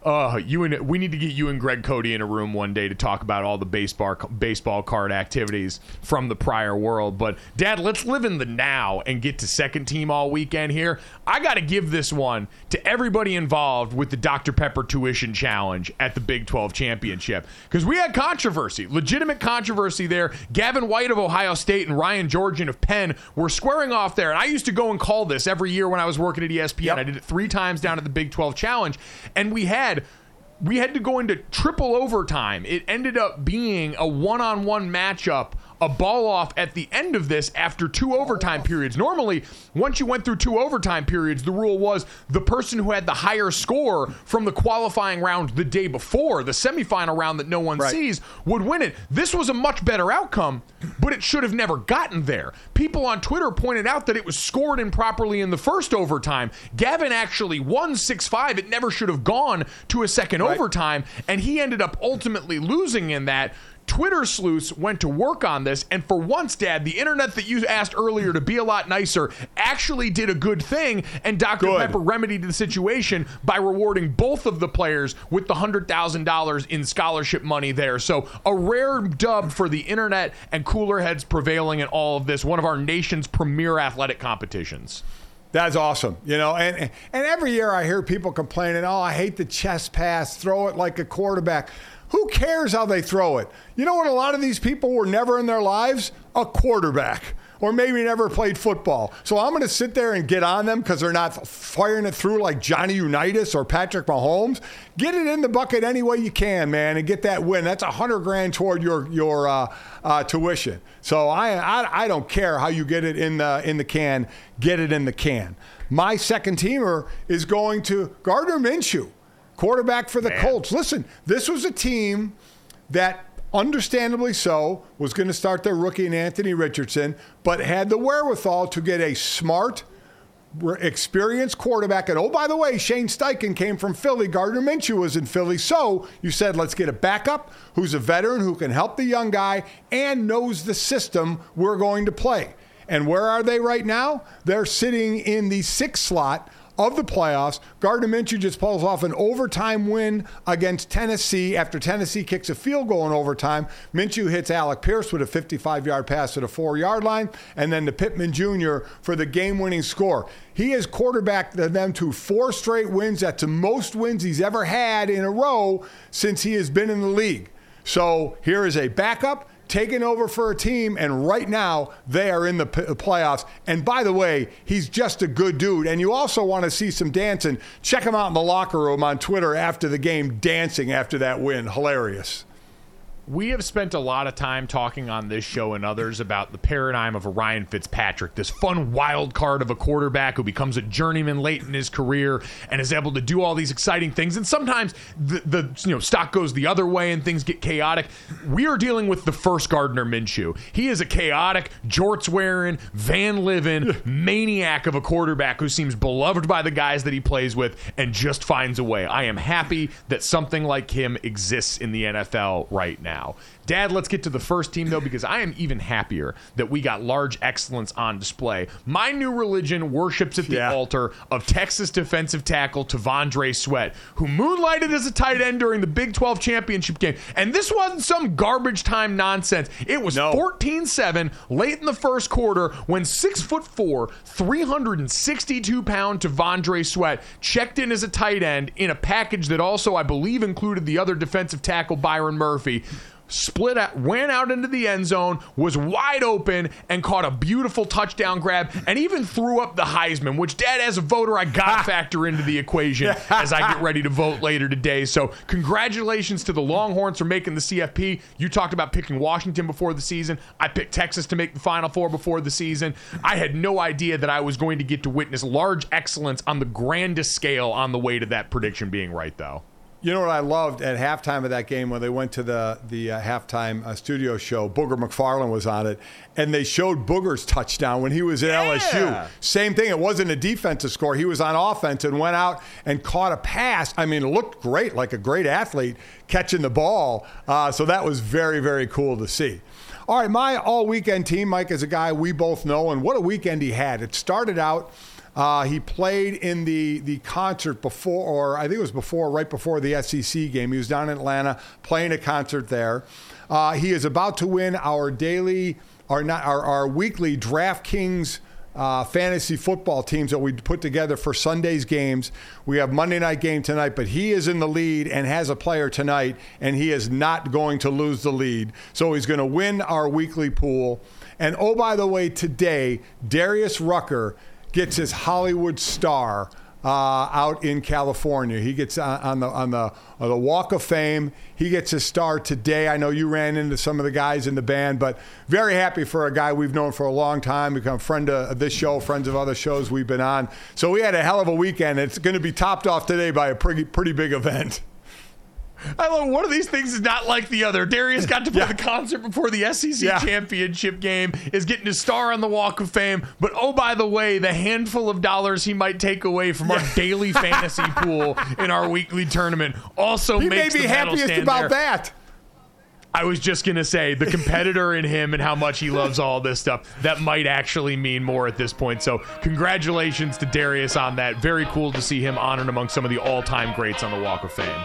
Uh, you and we need to get you and Greg Cody in a room one day to talk about all the baseball baseball card activities from the prior world. But, Dad, let's live in the now and get to second team all weekend here. I got to give this one to everybody involved with the Doctor Pepper tuition challenge at the Big twelve championship, because we had controversy, legitimate controversy there. Gavin White of Ohio State and Ryan Georgian of Penn were squaring off there. And I used to go and call this every year when I was working at E S P N. Yep. I did it three times down at the Big twelve challenge. And we had We had to go into triple overtime. It ended up being a one-on-one matchup, a ball off at the end of this after two overtime periods. Normally, once you went through two overtime periods, the rule was the person who had the higher score from the qualifying round the day before, the semifinal round that no one right. sees, would win it. This was a much better outcome, but it should have never gotten there. People on Twitter pointed out that it was scored improperly in the first overtime. Gavin actually won six five. It never should have gone to a second right. overtime, and he ended up ultimately losing in that. Twitter sleuths went to work on this, and for once, Dad, the internet that you asked earlier to be a lot nicer actually did a good thing, and Doctor Good. Pepper remedied the situation by rewarding both of the players with the one hundred thousand dollars in scholarship money there. So a rare dub for the internet and cooler heads prevailing in all of this, one of our nation's premier athletic competitions. That's awesome. You know, and and every year I hear people complaining, oh, I hate the chest pass, throw it like a quarterback. Who cares how they throw it? You know what a lot of these people were never in their lives? A quarterback, or maybe never played football. So I'm going to sit there and get on them because they're not firing it through like Johnny Unitas or Patrick Mahomes. Get it in the bucket any way you can, man, and get that win. That's a hundred grand toward your your uh, uh, tuition. So I, I I don't care how you get it in the in the can. Get it in the can. My second teamer is going to Gardner Minshew, quarterback for the Man. Colts. Listen, this was a team that, understandably so, was going to start their rookie in Anthony Richardson, but had the wherewithal to get a smart, experienced quarterback. And, oh, by the way, Shane Steichen came from Philly. Gardner Minshew was in Philly. So you said, let's get a backup who's a veteran who can help the young guy and knows the system we're going to play. And where are they right now? They're sitting in the sixth slot of the playoffs. Gardner Minshew just pulls off an overtime win against Tennessee after Tennessee kicks a field goal in overtime. Minshew hits Alec Pierce with a fifty-five-yard pass at a four-yard line, and then to Pittman Junior for the game-winning score. He has quarterbacked them to four straight wins. That's the most wins he's ever had in a row since he has been in the league. So here is a backup taking over for a team, and right now they are in the p- playoffs. And by the way, he's just a good dude. And you also want to see some dancing. Check him out in the locker room on Twitter after the game, dancing after that win. Hilarious. We have spent a lot of time talking on this show and others about the paradigm of Ryan Fitzpatrick, this fun wild card of a quarterback who becomes a journeyman late in his career and is able to do all these exciting things. And sometimes the, the you know stock goes the other way and things get chaotic. We are dealing with the first Gardner Minshew. He is a chaotic, jorts-wearing, van-living maniac of a quarterback who seems beloved by the guys that he plays with and just finds a way. I am happy that something like him exists in the N F L right now. Dad, let's get to the first team, though, because I am even happier that we got large excellence on display. My new religion worships at the yeah. altar of Texas defensive tackle T'Vondre Sweat, who moonlighted as a tight end during the Big twelve championship game. And this wasn't some garbage time nonsense. It was no. fourteen seven late in the first quarter when six foot four, three hundred sixty-two pound T'Vondre Sweat checked in as a tight end in a package that also, I believe, included the other defensive tackle, Byron Murphy. Split out, went out into the end zone, was wide open, and caught a beautiful touchdown grab, and even threw up the Heisman, which, Dad, as a voter, I got to factor into the equation as I get ready to vote later today. So congratulations to the Longhorns for making the C F P. You talked about picking Washington before the season. I picked Texas to make the Final Four before the season. I had no idea that I was going to get to witness large excellence on the grandest scale on the way to that prediction being right, though. You know what I loved at halftime of that game when they went to the, the uh, halftime uh, studio show? Booger McFarland was on it, and they showed Booger's touchdown when he was at yeah. L S U. Same thing. It wasn't a defensive score. He was on offense and went out and caught a pass. I mean, looked great, like a great athlete catching the ball. Uh, so that was very, very cool to see. All right, my all-weekend team, Mike, is a guy we both know, and what a weekend he had. It started out... Uh, he played in the, the concert before, or I think it was before, right before the S E C game. He was down in Atlanta playing a concert there. Uh, he is about to win our daily, our not our, our weekly DraftKings uh, fantasy football teams that we put together for Sunday's games. We have Monday night game tonight, but he is in the lead and has a player tonight, and he is not going to lose the lead. So he's going to win our weekly pool. And oh, by the way, today, Darius Rucker gets his Hollywood star uh, out in California. He gets on, on the on the on the Walk of Fame. He gets his star today. I know you ran into some of the guys in the band, but very happy for a guy we've known for a long time, become a friend of this show, friends of other shows we've been on. So we had a hell of a weekend. It's going to be topped off today by a pretty pretty big event. I love one of these things is not like the other. Darius got to play yeah. the concert before the S E C yeah. championship game, is getting his star on the Walk of Fame. But oh, by the way, the handful of dollars he might take away from yeah. our daily fantasy pool in our weekly tournament also he makes may be the happiest stand about there. That. I was just going to say the competitor in him and how much he loves all this stuff, that might actually mean more at this point. So congratulations to Darius on that. Very cool to see him honored among some of the all-time greats on the Walk of Fame.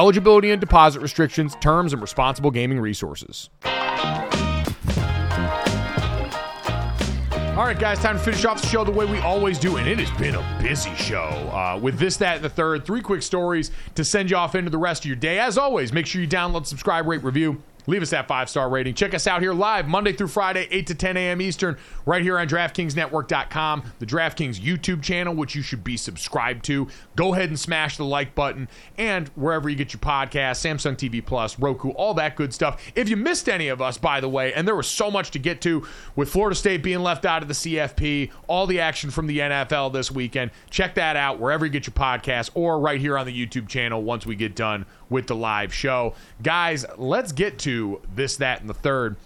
eligibility and deposit restrictions, terms, and responsible gaming resources. All right, guys, time to finish off the show the way we always do, and it has been a busy show. Uh, with this, that, and the third, three quick stories to send you off into the rest of your day. As always, make sure you download, subscribe, rate, review. Leave us that five-star rating. Check us out here live Monday through Friday, eight to ten a.m. Eastern, right here on DraftKings Network dot com, the DraftKings YouTube channel, which you should be subscribed to. Go ahead and smash the like button, and wherever you get your podcast, Samsung T V Plus, Roku, all that good stuff. If you missed any of us, by the way, and there was so much to get to with Florida State being left out of the C F P, all the action from the N F L this weekend, check that out wherever you get your podcast or right here on the YouTube channel once we get done with the live show. Guys, let's get to this, that, and the third.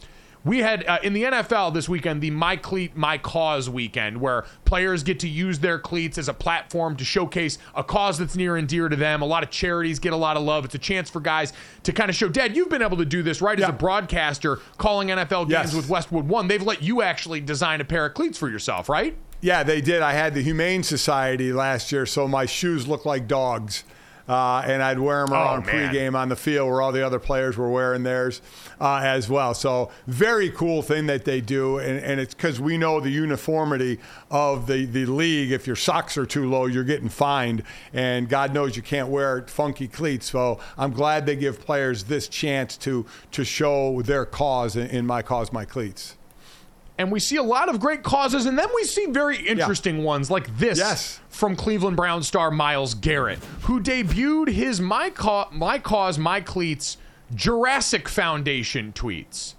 We had uh, in the N F L this weekend, the My Cleat, My Cause weekend, where players get to use their cleats as a platform to showcase a cause that's near and dear to them. A lot of charities get a lot of love. It's a chance for guys to kind of show, Dad, you've been able to do this, right? Yeah. As a broadcaster calling N F L games yes. with Westwood One, they've let you actually design a pair of cleats for yourself, right? Yeah, they did. I had the Humane Society last year, so my shoes look like dogs. Uh, and I'd wear them around oh, pregame on the field where all the other players were wearing theirs uh, as well. So very cool thing that they do. And, and it's because we know the uniformity of the, the league. If your socks are too low, you're getting fined. And God knows you can't wear funky cleats. So I'm glad they give players this chance to, to show their cause in, in My Cause, My Cleats. And we see a lot of great causes, and then we see very interesting yeah. ones like this yes. from Cleveland Brown star Myles Garrett, who debuted his My, Ca- My Cause, My Cleats Jurassic Foundation tweets.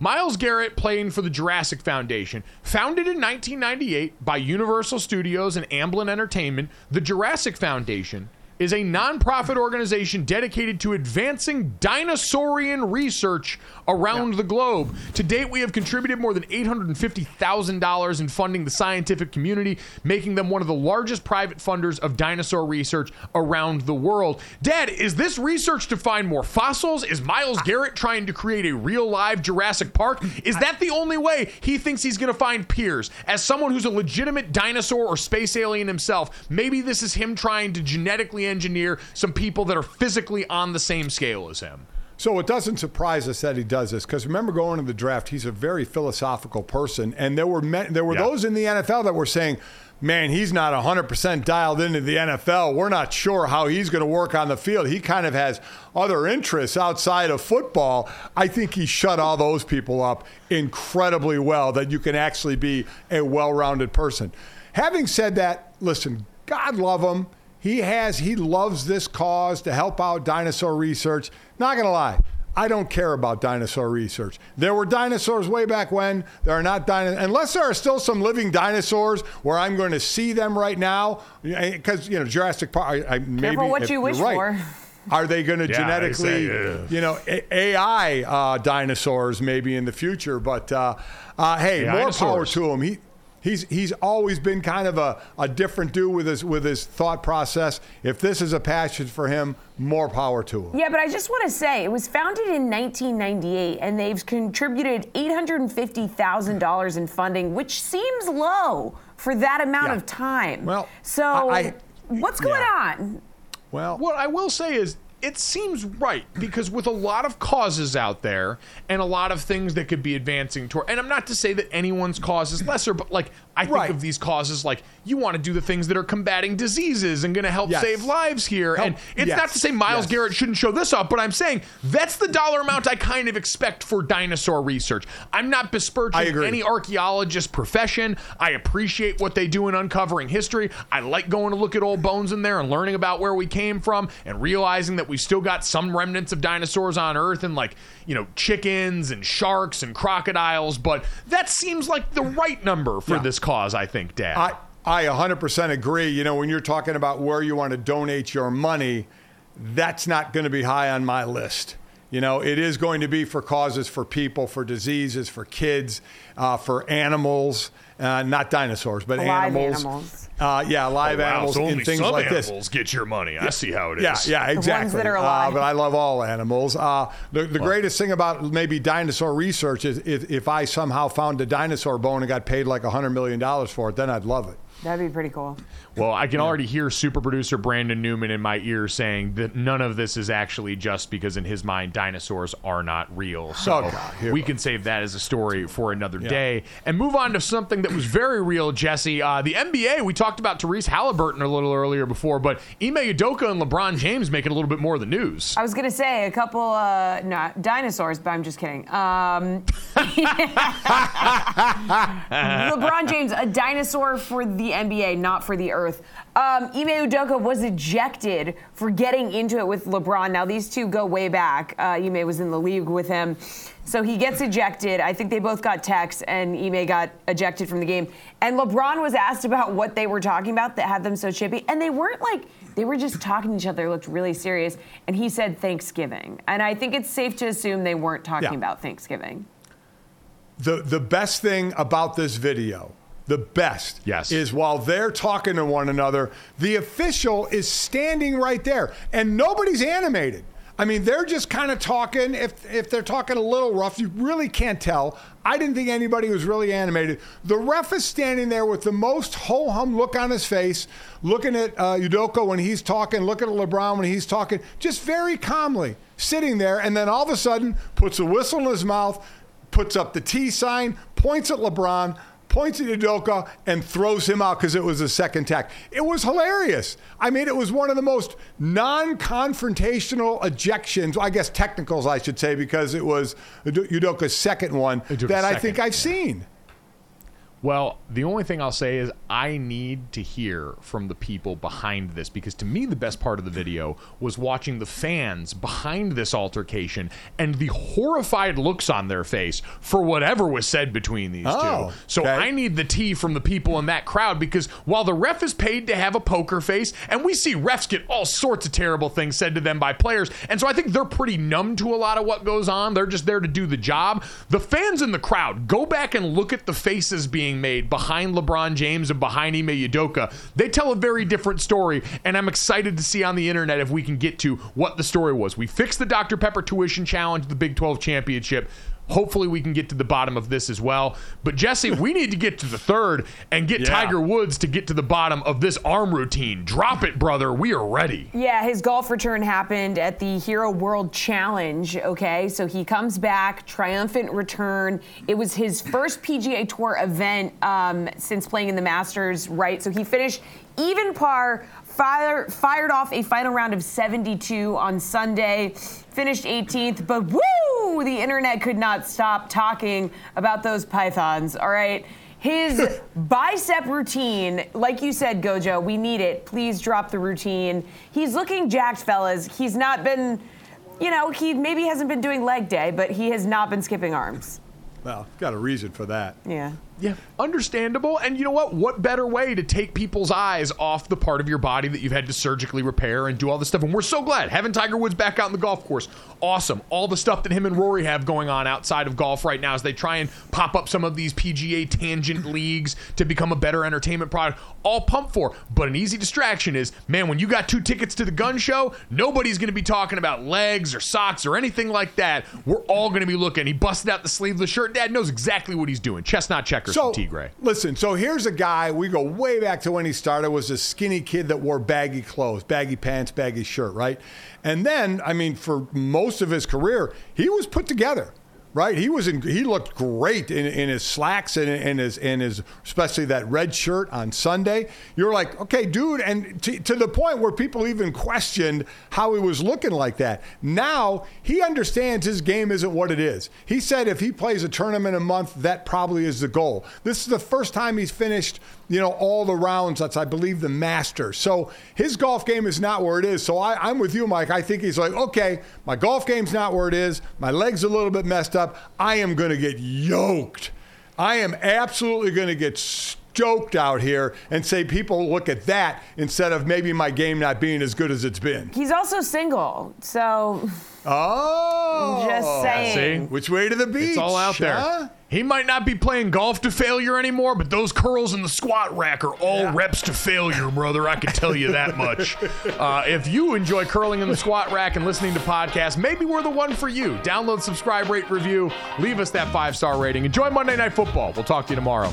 Myles Garrett, playing for the Jurassic Foundation, founded in nineteen ninety-eight by Universal Studios and Amblin Entertainment, the Jurassic Foundation is a nonprofit organization dedicated to advancing dinosaurian research around yeah. the globe. To date, we have contributed more than eight hundred fifty thousand dollars in funding the scientific community, making them one of the largest private funders of dinosaur research around the world. Dad, is this research to find more fossils? Is Myles Garrett trying to create a real live Jurassic Park? Is that the only way he thinks he's gonna find peers? As someone who's a legitimate dinosaur or space alien himself, maybe this is him trying to genetically engineer some people that are physically on the same scale as him. So it doesn't surprise us that he does this, because remember, going into the draft, he's a very philosophical person, and there were men, there were yeah. those in the N F L that were saying, man, he's not one hundred percent dialed into the N F L. We're not sure how he's going to work on the field. He kind of has other interests outside of football. I think he shut all those people up incredibly well, that you can actually be a well-rounded person. Having said that, listen, God love him. He has, he loves this cause to help out dinosaur research. Not gonna lie, I don't care about dinosaur research. There were dinosaurs way back when. There are not dinosaurs, unless there are still some living dinosaurs where I'm going to see them right now. Because, you know, Jurassic Park, I, I maybe. Remember what if, you wish right, for. Are they going to yeah, genetically, exactly, yeah. you know, A I uh, dinosaurs maybe in the future? But uh, uh, hey, yeah, more dinosaurs. Power to him. He, He's he's always been kind of a, a different dude with his with his thought process. If this is a passion for him, more power to him. Yeah, but I just want to say, it was founded in nineteen ninety-eight, and they've contributed eight hundred fifty thousand dollars in funding, which seems low for that amount yeah. of time. Well, so I, I, what's going yeah. on? Well, what I will say is, it seems right, because with a lot of causes out there and a lot of things that could be advancing toward, and I'm not to say that anyone's cause is lesser, but like I think right. of these causes, like you want to do the things that are combating diseases and going to help yes. save lives here. Help. And it's yes. not to say Myles yes. Garrett shouldn't show this up, but I'm saying that's the dollar amount I kind of expect for dinosaur research. I'm not besmirching any archaeologist profession. I appreciate what they do in uncovering history. I like going to look at old bones in there and learning about where we came from and realizing that we've still got some remnants of dinosaurs on Earth, and like, you know, chickens and sharks and crocodiles, but that seems like the right number for yeah. this cause, I think, Dad. I, I one hundred percent agree. You know, when you're talking about where you want to donate your money, that's not going to be high on my list. You know, it is going to be for causes, for people, for diseases, for kids, uh, for animals, uh, not dinosaurs, but Alive animals. animals. Uh, yeah, live oh, wow. animals so and things like this. Only some animals get your money. Yeah. I see how it is. Yeah, yeah, exactly. The ones that are alive. Uh, but I love all animals. Uh, the the well. greatest thing about maybe dinosaur research is if, if I somehow found a dinosaur bone and got paid like one hundred million dollars for it, then I'd love it. That'd be pretty cool. Well, I can yeah. already hear super producer Brandon Newman in my ear saying that none of this is actually just because in his mind dinosaurs are not real. So oh, God, we can save that as a story for another yeah. day and move on to something that was very real, Jesse. Uh, the N B A, we talked about Therese Halliburton a little earlier before, but Ime Udoka and LeBron James making a little bit more of the news. I was going to say a couple, uh, not dinosaurs, but I'm just kidding. Um, LeBron James, a dinosaur for the N B A, not for the earth. Um, Ime Udoka was ejected for getting into it with LeBron. Now, these two go way back. Uh, Ime was in the league with him. So he gets ejected. I think they both got texts, and Ime got ejected from the game. And LeBron was asked about what they were talking about that had them so chippy. And they weren't like, they were just talking to each other. It looked really serious. And he said Thanksgiving. And I think it's safe to assume they weren't talking yeah. about Thanksgiving. The, the best thing about this video The best yes. is while they're talking to one another, the official is standing right there, and nobody's animated. I mean, they're just kind of talking. If if they're talking a little rough, you really can't tell. I didn't think anybody was really animated. The ref is standing there with the most ho-hum look on his face, looking at uh, Udoka when he's talking, looking at LeBron when he's talking, just very calmly sitting there, and then all of a sudden puts a whistle in his mouth, puts up the T sign, points at LeBron, points at Udoka, and throws him out because it was a second tack. It was hilarious. I mean, it was one of the most non-confrontational ejections, I guess technicals I should say, because it was Udoka's second one that second, I think I've yeah. seen. Well, the only thing I'll say is I need to hear from the people behind this, because to me the best part of the video was watching the fans behind this altercation and the horrified looks on their face for whatever was said between these oh, two. So okay. I need the tea from the people in that crowd, because while the ref is paid to have a poker face, and we see refs get all sorts of terrible things said to them by players, and so I think they're pretty numb to a lot of what goes on. They're just there to do the job. The fans in the crowd, go back and look at the faces being made behind LeBron James and behind Ime Udoka. They tell a very different story, and I'm excited to see on the internet if we can get to what the story was. We fixed the Doctor Pepper tuition challenge, the Big twelve championship. Hopefully we can get to the bottom of this as well. But Jesse, we need to get to the third and get yeah. Tiger Woods to get to the bottom of this arm routine. Drop it, brother. We are ready. Yeah, his golf return happened at the Hero World Challenge, okay? So he comes back, triumphant return. It was his first P G A Tour event um, since playing in the Masters, right? So he finished even par, fire, fired off a final round of seventy-two on Sunday, finished eighteenth, but woo! The internet could not stop talking about those pythons, all right? His bicep routine, like you said, Gojo, we need it. Please drop the routine. He's looking jacked, fellas. He's not been, you know, he maybe hasn't been doing leg day, but he has not been skipping arms. Well, got a reason for that. Yeah. Yeah, understandable. And you know what? What better way to take people's eyes off the part of your body that you've had to surgically repair and do all this stuff? And we're so glad having Tiger Woods back out on the golf course. Awesome. All the stuff that him and Rory have going on outside of golf right now as they try and pop up some of these P G A tangent leagues to become a better entertainment product. All pumped for. But an easy distraction is, man, when you got two tickets to the gun show, nobody's going to be talking about legs or socks or anything like that. We're all going to be looking. He busted out the sleeveless shirt. Dad knows exactly what he's doing. Chestnut checker. So, listen, so here's a guy, we go way back to when he started, was a skinny kid that wore baggy clothes, baggy pants, baggy shirt, right? And then, I mean, for most of his career, he was put together, right? He was in, he looked great in, in his slacks and in his, in his, especially that red shirt on Sunday. You're like, okay, dude, and to, to the point where people even questioned how he was looking like that. Now he understands his game isn't what it is. He said if he plays a tournament a month, that probably is the goal. This is the first time he's finished, you know, all the rounds. That's, I believe, the Masters. So his golf game is not where it is. So I, I'm with you, Mike. I think he's like, okay, my golf game's not where it is. My leg's a little bit messed up. Up, I am going to get yoked. I am absolutely going to get stoked out here and say people look at that instead of maybe my game not being as good as it's been. He's also single, so. Oh. Just saying. See? Which way to the beach? It's all out there. Huh? He might not be playing golf to failure anymore, but those curls in the squat rack are all yeah. reps to failure, brother. I can tell you that much. Uh, if you enjoy curling in the squat rack and listening to podcasts, maybe we're the one for you. Download, subscribe, rate, review. Leave us that five-star rating. Enjoy Monday Night Football. We'll talk to you tomorrow.